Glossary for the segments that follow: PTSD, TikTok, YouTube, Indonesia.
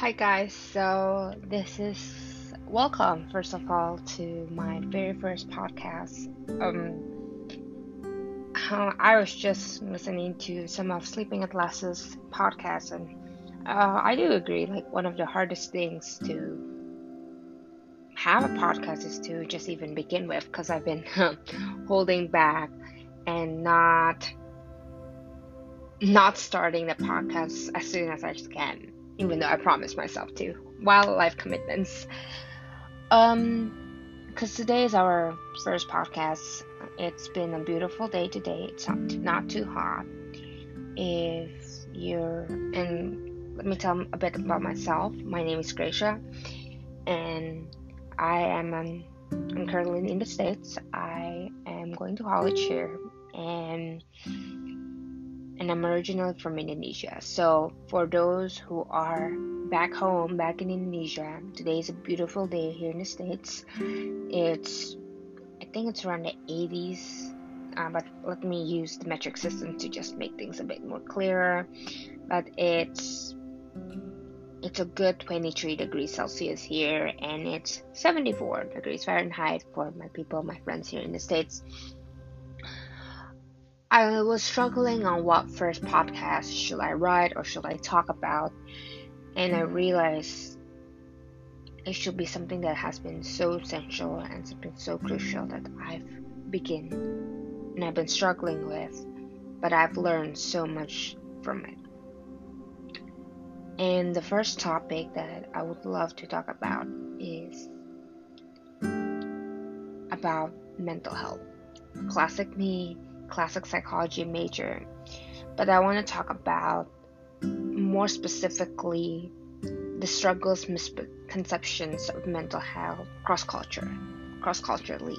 Hi guys, so this is welcome first of all to my very first podcast. I was just listening to some of Sleeping Atlas's podcasts, and I do agree, like, one of the hardest things to have a podcast is to just even begin with, because I've been holding back and not starting the podcast as soon as I can, even though I promised myself to, while life commitments. Because today is our first podcast. It's been a beautiful day today. It's not too hot. And let me tell a bit about myself. My name is Gracia, and I'm currently in the States. I am going to college here, and I'm originally from Indonesia. So for those who are back home, back in Indonesia, today is a beautiful day here in the States. I think it's around the 80s, but let me use the metric system to just make things a bit more clearer. But it's a good 23 degrees Celsius here, and it's 74 degrees Fahrenheit for my friends here in the States. I was struggling on what first podcast should I write or should I talk about, and I realized it should be something that has been so essential and something so crucial that I've been struggling with, but I've learned so much from it. And the first topic that I would love to talk about is about mental health. Classic me. Classic psychology major, but I want to talk about more specifically the struggles, misconceptions of mental health cross-culturally,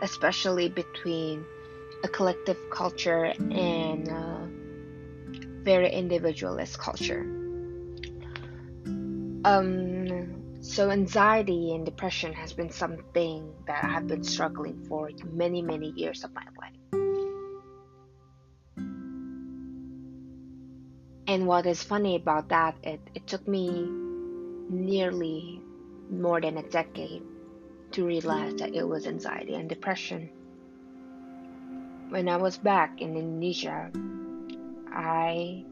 especially between a collective culture and a very individualist culture. So anxiety and depression has been something that I have been struggling for many, many years of my life. And what is funny about that, it took me nearly more than a decade to realize that it was anxiety and depression. When I was back in Indonesia, I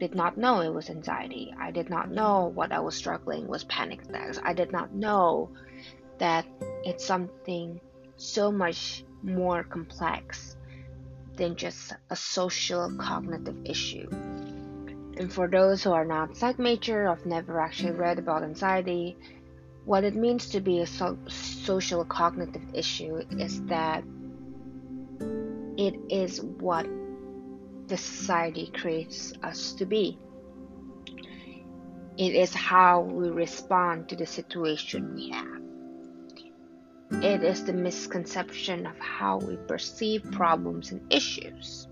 did not know it was anxiety. I did not know what I was struggling was panic attacks. I did not know that it's something so much more complex than just a social cognitive issue. And for those who are not psych major or have never actually read about anxiety, what it means to be a social cognitive issue is that it is what the society creates us to be. It is how we respond to the situation we have. It is the misconception of how we perceive problems and issues,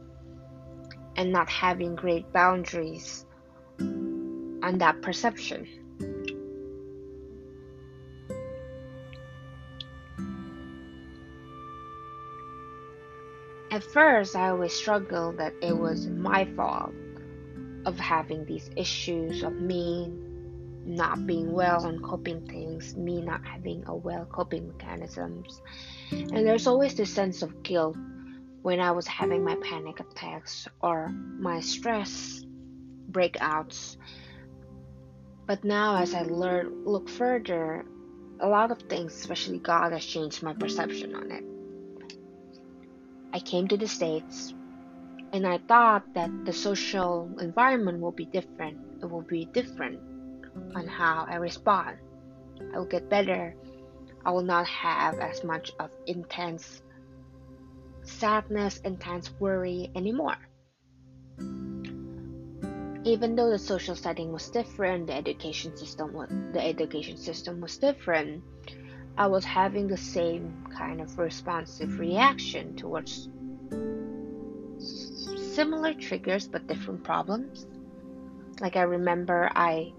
and not having great boundaries on that perception. At first, I always struggled that it was my fault of having these issues, of me not being well on coping things, me not having a well coping mechanisms. And there's always this sense of guilt when I was having my panic attacks or my stress breakouts. But now as I look further, a lot of things, especially God, has changed my perception on it. I came to the States, and I thought that the social environment will be different. It will be different on how I respond. I will get better. I will not have as much of intense sadness, intense worry anymore. Even though the social setting was different, the education system was different, I was having the same kind of responsive reaction towards similar triggers but different problems. Like, I remember I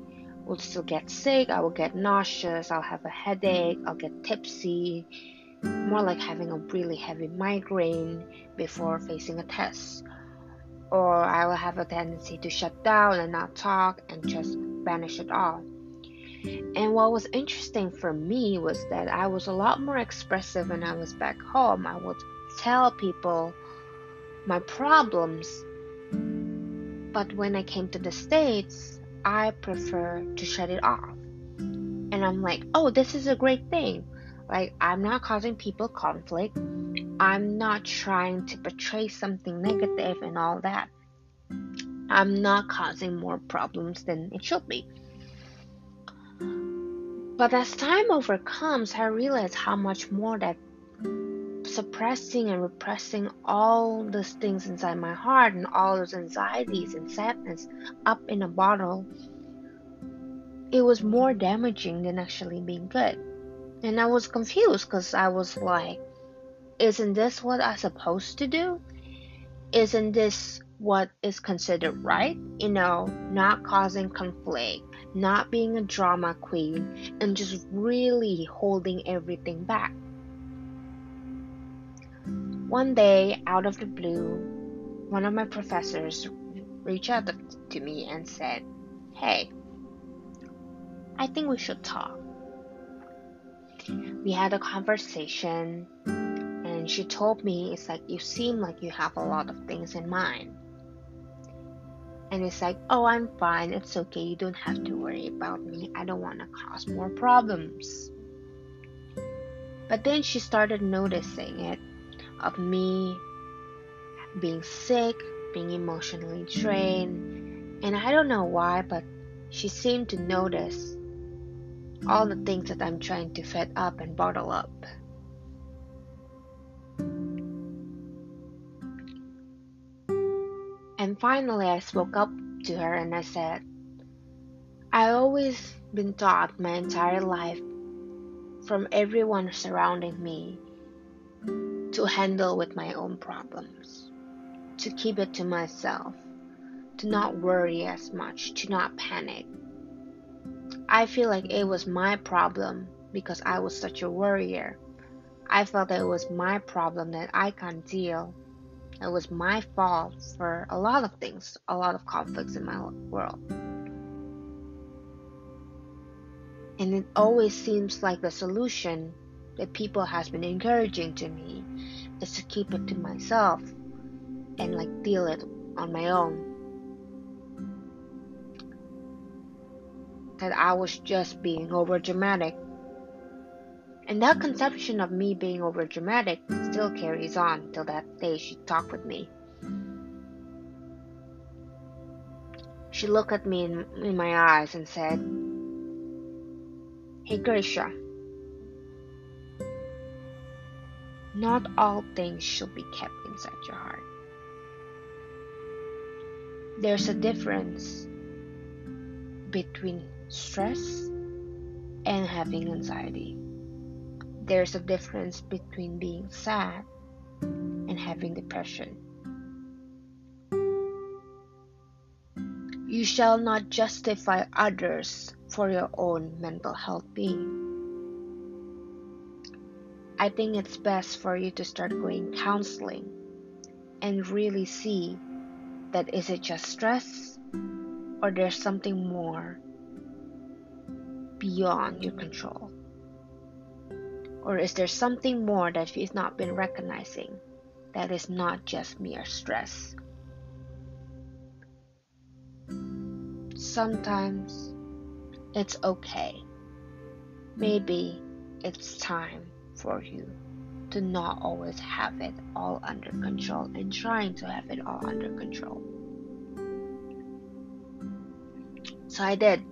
would still get sick, I would get nauseous, I'll have a headache, I'll get tipsy, more like having a really heavy migraine before facing a test. Or I will have a tendency to shut down and not talk and just banish it all. And what was interesting for me was that I was a lot more expressive when I was back home. I would tell people my problems, but when I came to the States, I prefer to shut it off. And I'm like, oh, this is a great thing. Like, I'm not causing people conflict. I'm not trying to portray something negative and all that. I'm not causing more problems than it should be. But as time overcomes, I realized how much more that suppressing and repressing all those things inside my heart and all those anxieties and sadness up in a bottle, it was more damaging than actually being good. And I was confused because I was like, isn't this what I'm supposed to do? Isn't this what is considered right? You know, not causing conflict, not being a drama queen, and just really holding everything back. One day, out of the blue, one of my professors reached out to me and said, hey, I think we should talk. We had a conversation, and she told me, it's like, you seem like you have a lot of things in mind. And it's like, oh, I'm fine, it's okay, you don't have to worry about me, I don't want to cause more problems. But then she started noticing it, of me being sick, being emotionally drained, and I don't know why, but she seemed to notice all the things that I'm trying to fed up and bottle up. And finally, I spoke up to her and I said, I always been taught my entire life from everyone surrounding me to handle with my own problems, to keep it to myself, to not worry as much, to not panic. I feel like it was my problem because I was such a worrier. I felt that it was my problem that I can't deal. It was my fault for a lot of things, a lot of conflicts in my world. And it always seems like the solution that people has been encouraging to me is to keep it to myself and like deal it on my own. That I was just being overdramatic. And that conception of me being overdramatic still carries on till that day she talked with me. She looked at me in my eyes and said, hey Grisha, not all things should be kept inside your heart. There's a difference between stress and having anxiety. There's a difference between being sad and having depression. You shall not justify others for your own mental health being. I think it's best for you to start going counseling and really see that is it just stress, or there's something more beyond your control? Or is there something more that she's not been recognizing that is not just mere stress? Sometimes it's okay. Maybe it's time for you to not always have it all under control and trying to have it all under control. So I did.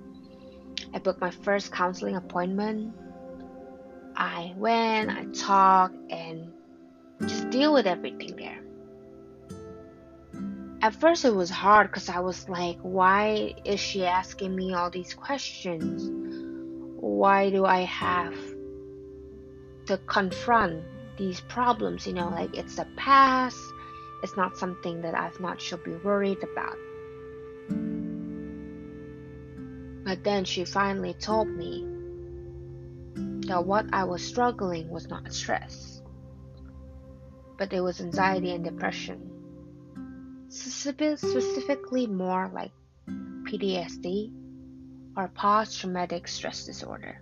I booked my first counseling appointment. I went, I talked, and just deal with everything there. At first it was hard because I was like, why is she asking me all these questions? Why do I have to confront these problems? You know, like it's the past. It's not something that I've not should be worried about. But then she finally told me that what I was struggling was not stress, but it was anxiety and depression. Specifically more like PTSD or post-traumatic stress disorder.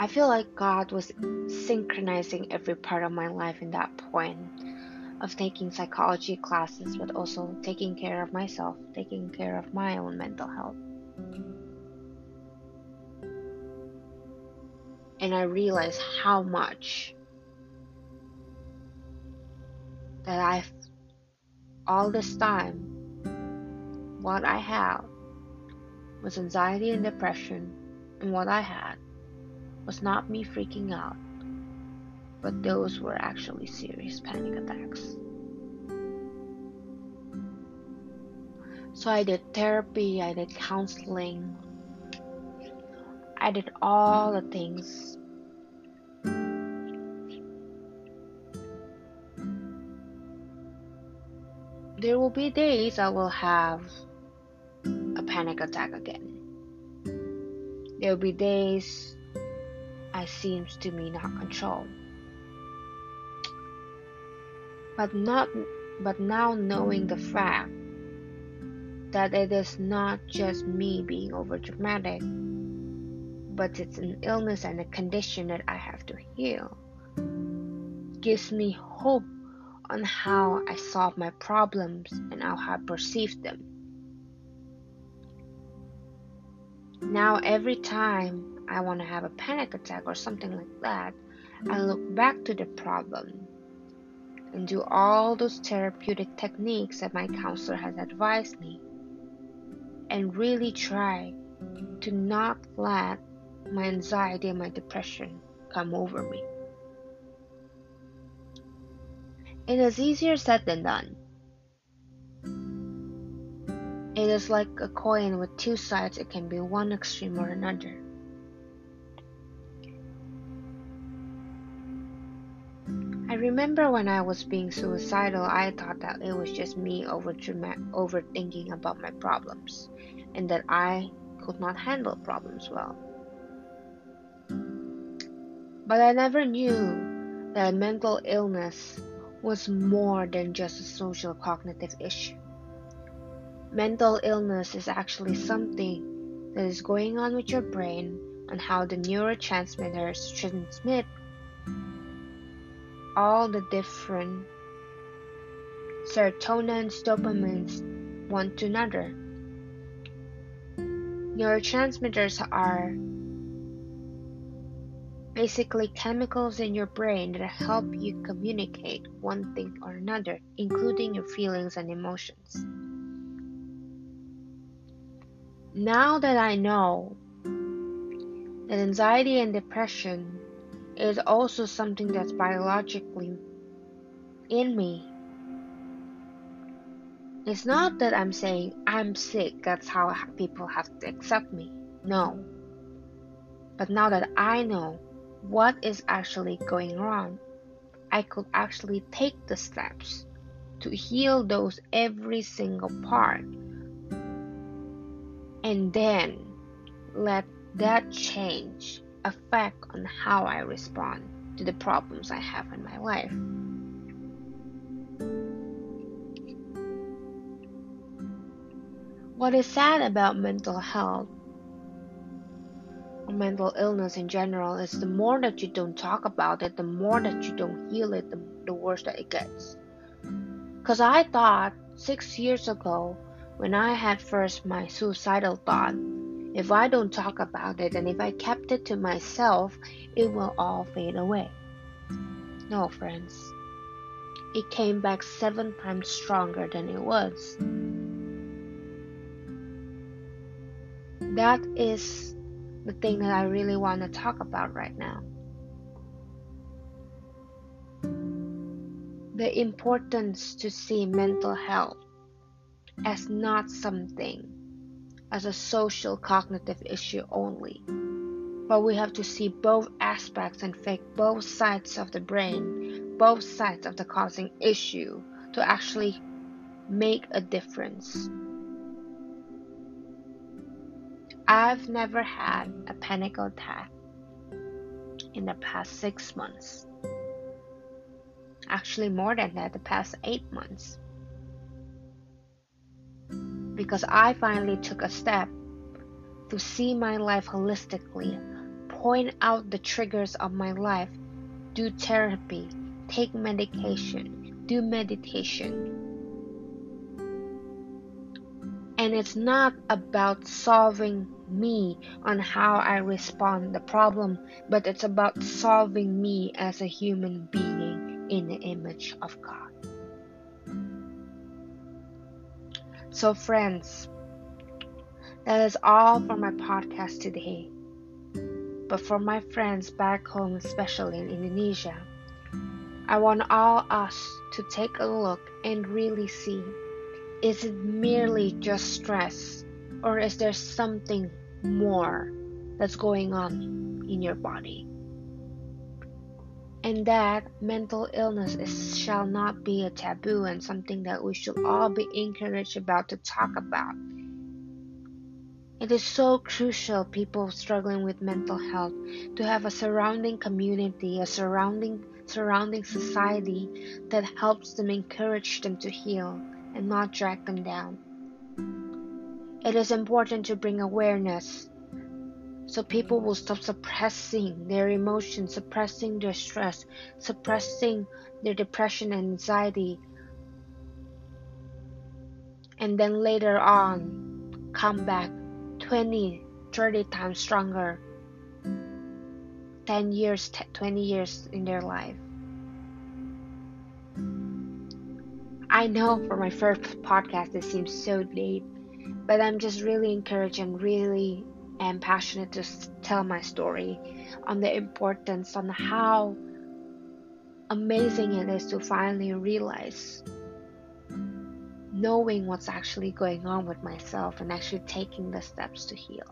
I feel like God was synchronizing every part of my life in that point of taking psychology classes, but also taking care of myself, taking care of my own mental health. And I realized how much that I've all this time, what I had was anxiety and depression, and what I had was not me freaking out, but those were actually serious panic attacks. So I did therapy, I did counseling, I did all the things. There will be days I will have a panic attack again. There will be days I seems to me not control. But now knowing the fact that it is not just me being overdramatic, but it's an illness and a condition that I have to heal, gives me hope on how I solve my problems and how I perceive them. Now every time I want to have a panic attack or something like that, I look back to the problem and do all those therapeutic techniques that my counselor has advised me, and really try to not let my anxiety and my depression come over me. It is easier said than done. It is like a coin with two sides. It can be one extreme or another. I remember when I was being suicidal, I thought that it was just me overthinking about my problems, and that I could not handle problems well. But I never knew that mental illness was more than just a social cognitive issue. Mental illness is actually something that is going on with your brain and how the neurotransmitters transmit all the different serotonins, dopamines, one to another. Neurotransmitters are basically chemicals in your brain that help you communicate one thing or another, including your feelings and emotions. Now that I know that anxiety and depression is also something that's biologically in me, it's not that I'm saying I'm sick, that's how people have to accept me. No. But now that I know what is actually going wrong, I could actually take the steps to heal those every single part, and then let that change affect on how I respond to the problems I have in my life. What is sad about mental health or mental illness in general is the more that you don't talk about it, the more that you don't heal it, the worse that it gets. Because I thought 6 years ago when I had first my suicidal thought, if I don't talk about it and if I kept it to myself, it will all fade away. No, friends. It came back 7 times stronger than it was. That is the thing that I really want to talk about right now. The importance to see mental health as not something as a social cognitive issue only, but we have to see both aspects and fix both sides of the brain, both sides of the causing issue to actually make a difference. I've never had a panic attack in the past 6 months. Actually, more than that, the past 8 months. because I finally took a step to see my life holistically, point out the triggers of my life, do therapy, take medication, do meditation. And it's not about solving me on how I respond to the problem, but it's about solving me as a human being in the image of God. So friends, that is all for my podcast today. But for my friends back home, especially in Indonesia, I want all us to take a look and really see, is it merely just stress, or is there something more that's going on in your body? And that mental illness shall not be a taboo and something that we should all be encouraged about to talk about. It is so crucial, people struggling with mental health, to have a surrounding community, a surrounding society that helps them, encourage them to heal and not drag them down. It is important to bring awareness so people will stop suppressing their emotions, suppressing their stress, suppressing their depression and anxiety, and then later on come back 20, 30 times stronger, 10 years, 20 years in their life. I know for my first podcast it seems so deep, but I'm just really encouraged and really am passionate to tell my story on the importance, on how amazing it is to finally realize knowing what's actually going on with myself and actually taking the steps to heal.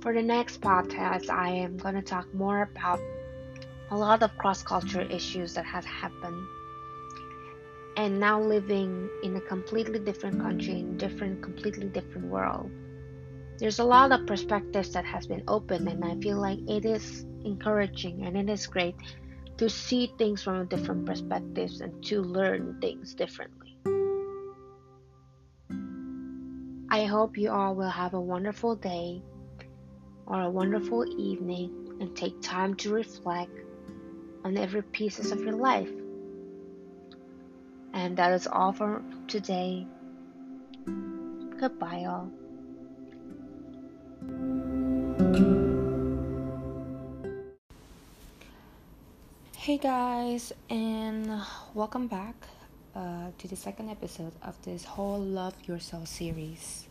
For the next podcast, I am going to talk more about a lot of cross-culture issues that has happened. And now living in a completely different country, in completely different world. There's a lot of perspectives that has been opened, and I feel like it is encouraging and it is great to see things from different perspectives and to learn things differently. I hope you all will have a wonderful day or a wonderful evening, and take time to reflect on every pieces of your life. And that is all for today. Goodbye, all. Hey guys, and welcome back to the second episode of this whole Love Yourself series.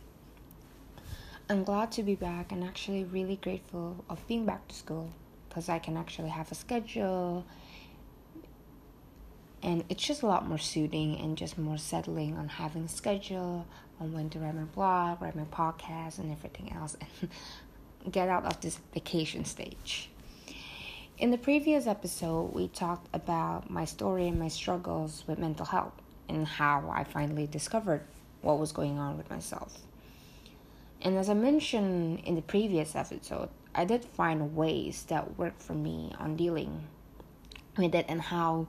I'm glad to be back and actually really grateful of being back to school, because I can actually have a schedule, and it's just a lot more soothing and just more settling on having a schedule, on when to write my blog, write my podcast, and everything else, and get out of this vacation stage. In the previous episode, we talked about my story and my struggles with mental health and how I finally discovered what was going on with myself. And as I mentioned in the previous episode, I did find ways that worked for me on dealing with it and how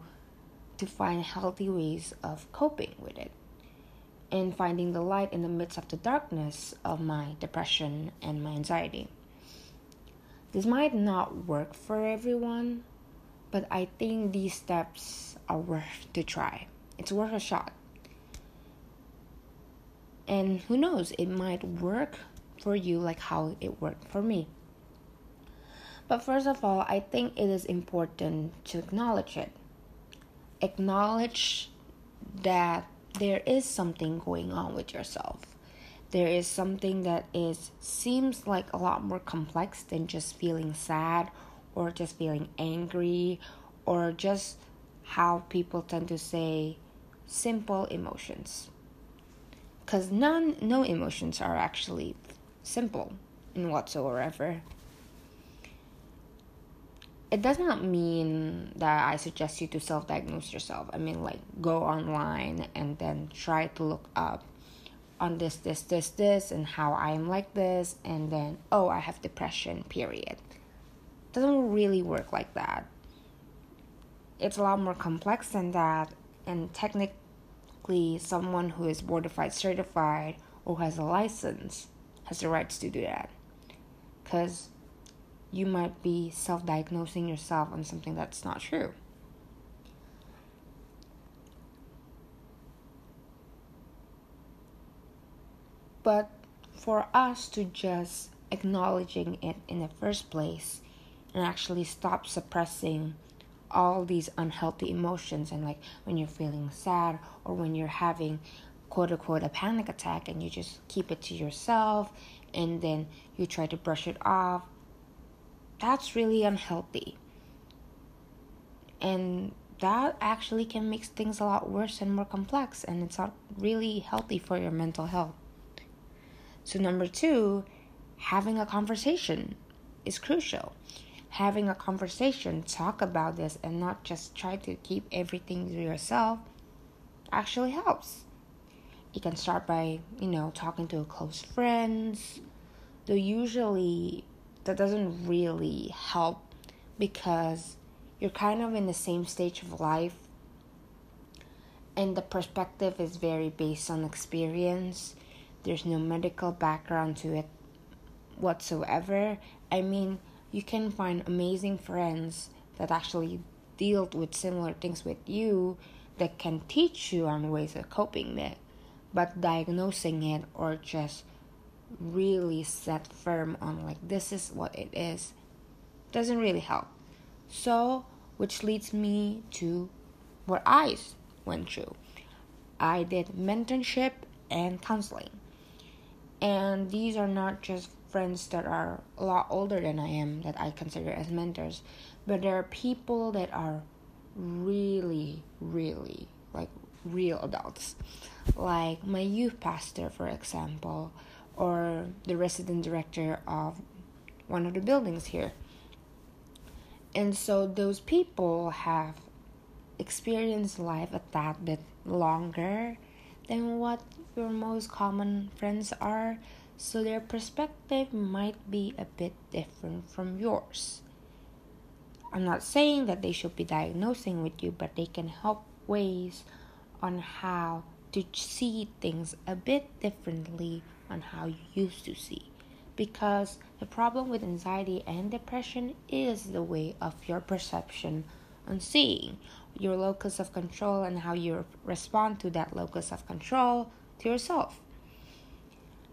to find healthy ways of coping with it and finding the light in the midst of the darkness of my depression and my anxiety. This might not work for everyone, but I think these steps are worth to try. It's worth a shot. And who knows, it might work for you like how it worked for me. But first of all, I think it is important to acknowledge it. Acknowledge that there is something going on with yourself. There is something that seems like a lot more complex than just feeling sad or just feeling angry or just how people tend to say simple emotions. Because no emotions are actually simple in whatsoever. It does not mean that I suggest you to self-diagnose yourself. I mean, like, go online and then try to look up on this, and how I am like this, and then, oh, I have depression, period. Doesn't really work like that. It's a lot more complex than that, and technique Typically, someone who is board certified or has a license has the rights to do that, because you might be self-diagnosing yourself on something that's not true. But for us to just acknowledging it in the first place and actually stop suppressing all these unhealthy emotions, and like when you're feeling sad or when you're having quote-unquote a panic attack and you just keep it to yourself and then you try to brush it off, that's really unhealthy. And that actually can make things a lot worse and more complex, and it's not really healthy for your mental health. So 2, having a conversation is crucial. Having a conversation, talk about this, and not just try to keep everything to yourself actually helps. You can start by, talking to close friends, though usually that doesn't really help because you're kind of in the same stage of life and the perspective is very based on experience. There's no medical background to it whatsoever. I mean, you can find amazing friends that actually deal with similar things with you that can teach you on ways of coping with it. But diagnosing it or just really set firm on like this is what it is doesn't really help. So, which leads me to what I went through. I did mentorship and counseling. And these are not just friends that are a lot older than I am that I consider as mentors, but there are people that are really, really like real adults, like my youth pastor, for example, or the resident director of one of the buildings here. And so those people have experienced life a tad bit longer than what your most common friends are, so their perspective might be a bit different from yours. I'm not saying that they should be diagnosing with you, but they can help ways on how to see things a bit differently on how you used to see. Because the problem with anxiety and depression is the way of your perception on seeing, your locus of control, and how you respond to that locus of control to yourself.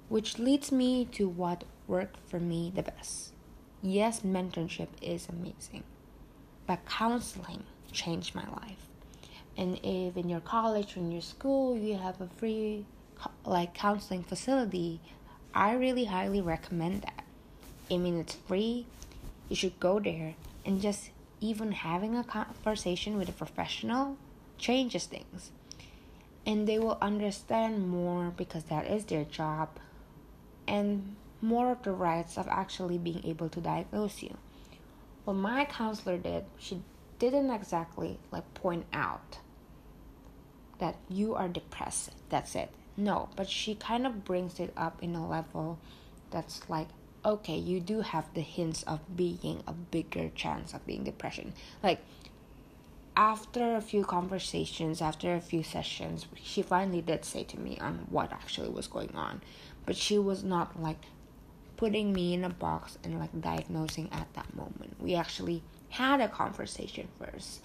Which leads me to what worked for me the best. Yes, mentorship is amazing, but counseling changed my life. And if in your college or in your school you have a free counseling facility, I really highly recommend that. I mean, it's free. You should go there, and just even having a conversation with a professional changes things. And they will understand more because that is their job, and more of the rights of actually being able to diagnose you. What my counselor did, she didn't exactly point out that you are depressed, that's it. No, but she kind of brings it up in a level that's like, okay, you do have the hints of being a bigger chance of being depression. After a few conversations, after a few sessions, she finally did say to me on what actually was going on. But she was not putting me in a box and diagnosing at that moment. We actually had a conversation first.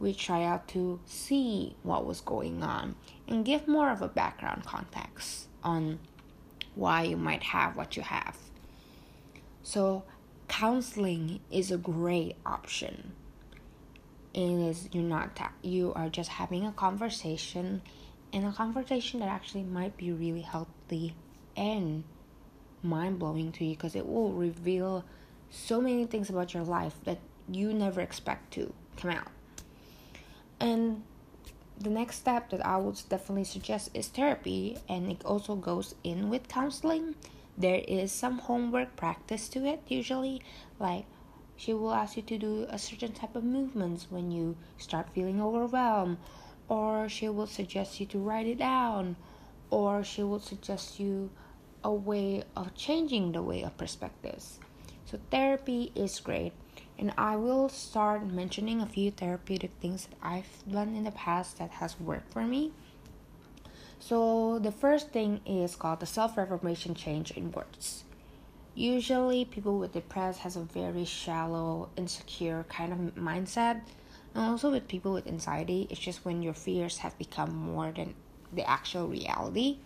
We try out to see what was going on and give more of a background context on why you might have what you have. So counseling is a great option. You are just having a conversation, and a conversation that actually might be really healthy and mind-blowing to you, because it will reveal so many things about your life that you never expect to come out. And the next step that I would definitely suggest is therapy, and it also goes in with counseling. There is some homework practice to it usually, she will ask you to do a certain type of movements when you start feeling overwhelmed, or she will suggest you to write it down, or she will suggest you a way of changing the way of perspectives. So therapy is great, and I will start mentioning a few therapeutic things that I've done in the past that has worked for me So the first thing is called the self-affirmation change in words. Usually people with depressed has a very shallow, insecure kind of mindset. And also with people with anxiety, it's just when your fears have become more than the actual reality.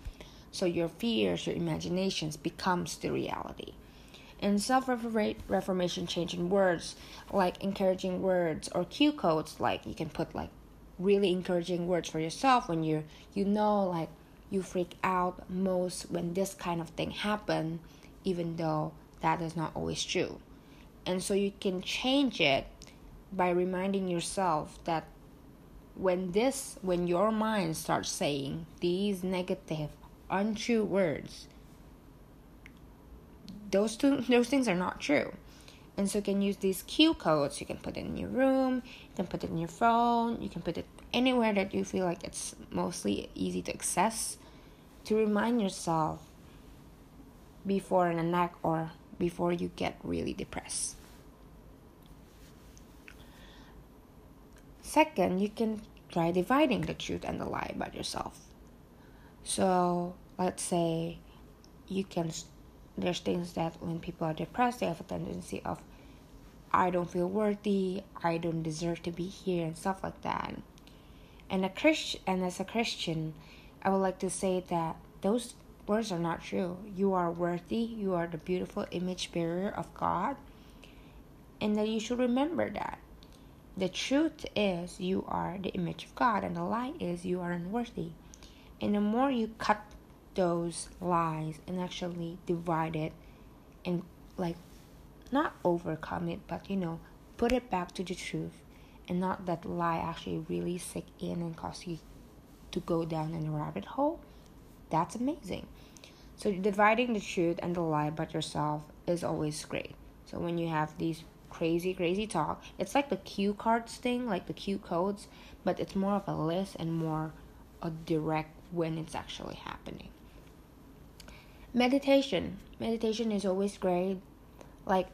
So your fears, your imaginations becomes the reality. And self-affirmation change in words, like encouraging words or cue codes, like you can put like really encouraging words for yourself when you you freak out most when this kind of thing happen, even though that is not always true. And so you can change it by reminding yourself that when your mind starts saying these negative, untrue words, those things are not true. And so you can use these cue codes. You can put it in your room, you can put it in your phone, you can put it anywhere that you feel like it's mostly easy to access, to remind yourself before an attack or before you get really depressed. Second, you can try dividing the truth and the lie about yourself. So let's say there's things that when people are depressed, they have a tendency of, I don't feel worthy, I don't deserve to be here, and stuff like that. And as a Christian, I would like to say that those words are not true. You are worthy, you are the beautiful image bearer of God, and that you should remember that. The truth is you are the image of God, and the lie is you are unworthy. And the more you cut those lies and actually divide it and not overcome it, but put it back to the truth and not that lie actually really sink in and cause you to go down in a rabbit hole, that's amazing. So dividing the truth and the lie about yourself is always great. So when you have these crazy talk, it's like the cue cards thing, like the cue codes, but it's more of a list and more a direct when it's actually happening. Meditation is always great. Like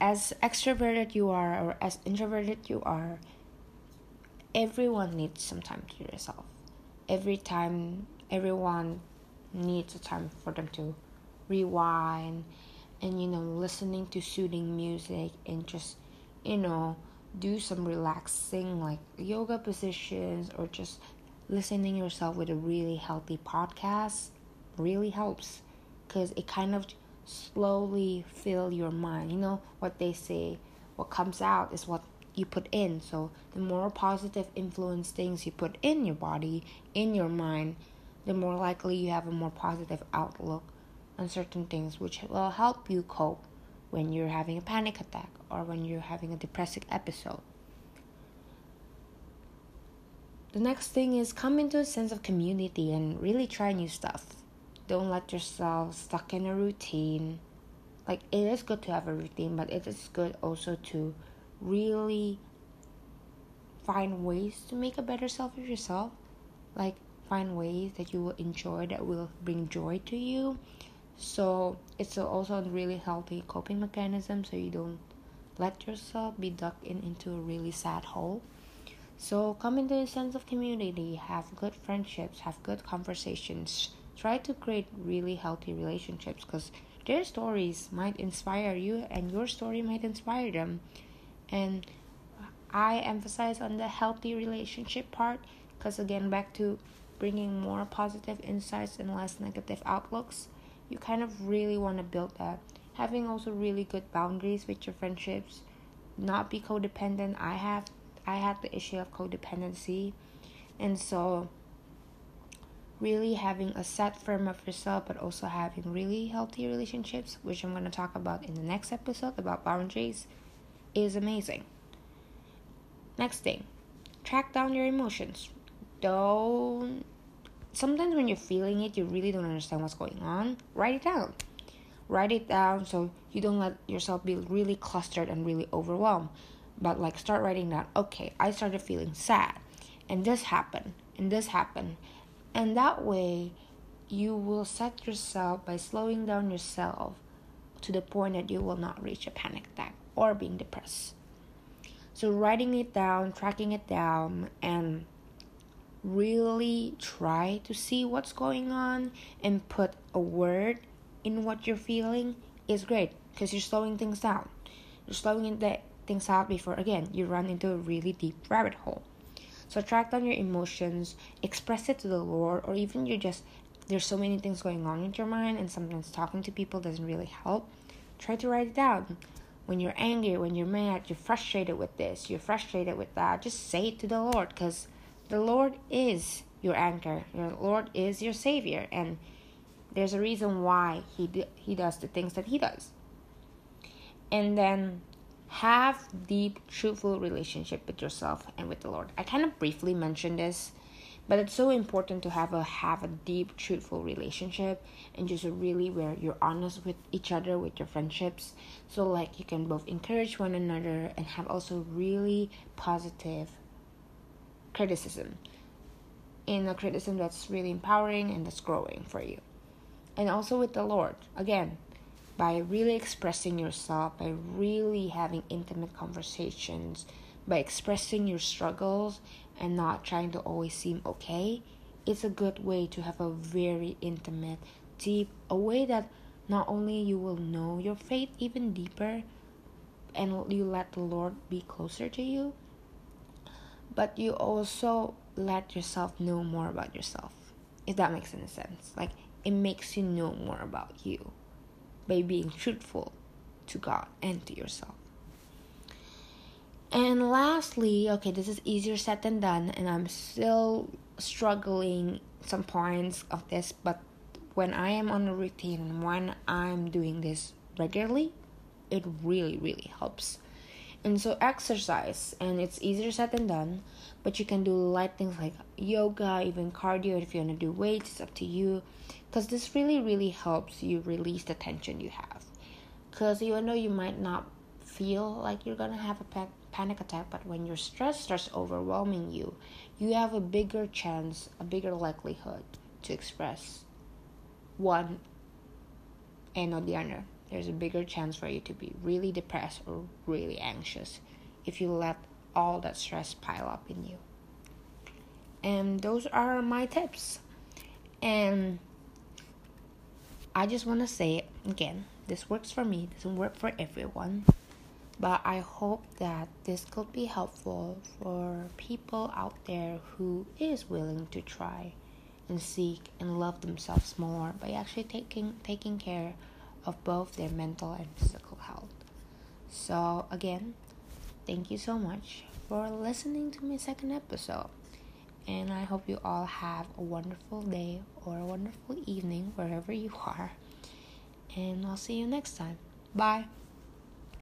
as extroverted you are or as introverted you are, everyone needs some time to yourself. Everyone needs a time for them to rewind and listening to soothing music and just do some relaxing like yoga positions or just listening yourself with a really healthy podcast really helps, because it kind of slowly fill your mind. What they say, what comes out is what you put in. So the more positive influence things you put in your body, in your mind, the more likely you have a more positive outlook on certain things, which will help you cope when you're having a panic attack or when you're having a depressive episode. The next thing is come into a sense of community and really try new stuff. Don't let yourself stuck in a routine. Like it is good to have a routine, but it is good also to really find ways to make a better self of yourself. Like find ways that you will enjoy, that will bring joy to you. So it's also a really healthy coping mechanism, so you don't let yourself be ducked into a really sad hole. So come into a sense of community, have good friendships, have good conversations, try to create really healthy relationships, because their stories might inspire you and your story might inspire them. And I emphasize on the healthy relationship part, because again, back to bringing more positive insights and less negative outlooks, you kind of really want to build that. Having also really good boundaries with your friendships, not be codependent. I had the issue of codependency, and so really having a set frame of yourself, but also having really healthy relationships, which I'm going to talk about in the next episode about boundaries, is amazing. Next thing, track down your emotions. Sometimes when you're feeling it, you really don't understand what's going on. Write it down so you don't let yourself be really clustered and really overwhelmed. But start writing down, okay, I started feeling sad, and this happened, and this happened. And that way, you will set yourself by slowing down yourself to the point that you will not reach a panic attack or being depressed. So writing it down, tracking it down, and really try to see what's going on and put a word in what you're feeling is great, because you're slowing things down. You're slowing things out before, again, you run into a really deep rabbit hole. So track down your emotions, express it to the Lord, or even you just, there's so many things going on in your mind, and sometimes talking to people doesn't really help. Try to write it down. When you're angry, when you're mad, you're frustrated with this, you're frustrated with that, just say it to the Lord, because the Lord is your anchor. The Lord is your Savior, and there's a reason why He does the things that He does. And then have deep, truthful relationship with yourself and with the Lord. I kind of briefly mentioned this, but it's so important to have a deep, truthful relationship, and just really where you're honest with each other, with your friendships, so like you can both encourage one another and have also really positive criticism, in a criticism that's really empowering and that's growing for you. And also with the Lord, again, by really expressing yourself, by really having intimate conversations, by expressing your struggles and not trying to always seem okay, it's a good way to have a very intimate, deep, a way that not only you will know your faith even deeper and you let the Lord be closer to you, but you also let yourself know more about yourself, if that makes any sense. Like, it makes you know more about you by being truthful to God and to yourself. And lastly, okay, this is easier said than done, and I'm still struggling some points of this, but when I am on a routine, when I'm doing this regularly, it really, really helps. And so exercise, and it's easier said than done, but you can do light things like yoga, even cardio. If you want to do weights, it's up to you, because this really, really helps you release the tension you have. Because even though you might not feel like you're going to have a panic attack, but when your stress starts overwhelming you, you have a bigger chance, a bigger likelihood to express one and not the other. There's a bigger chance for you to be really depressed or really anxious if you let all that stress pile up in you. And those are my tips. And I just want to say again, this works for me, doesn't work for everyone. But I hope that this could be helpful for people out there who is willing to try and seek and love themselves more by actually taking care of both their mental and physical health. So again, thank you so much for listening to my second episode. And I hope you all have a wonderful day or a wonderful evening wherever you are. And I'll see you next time. Bye.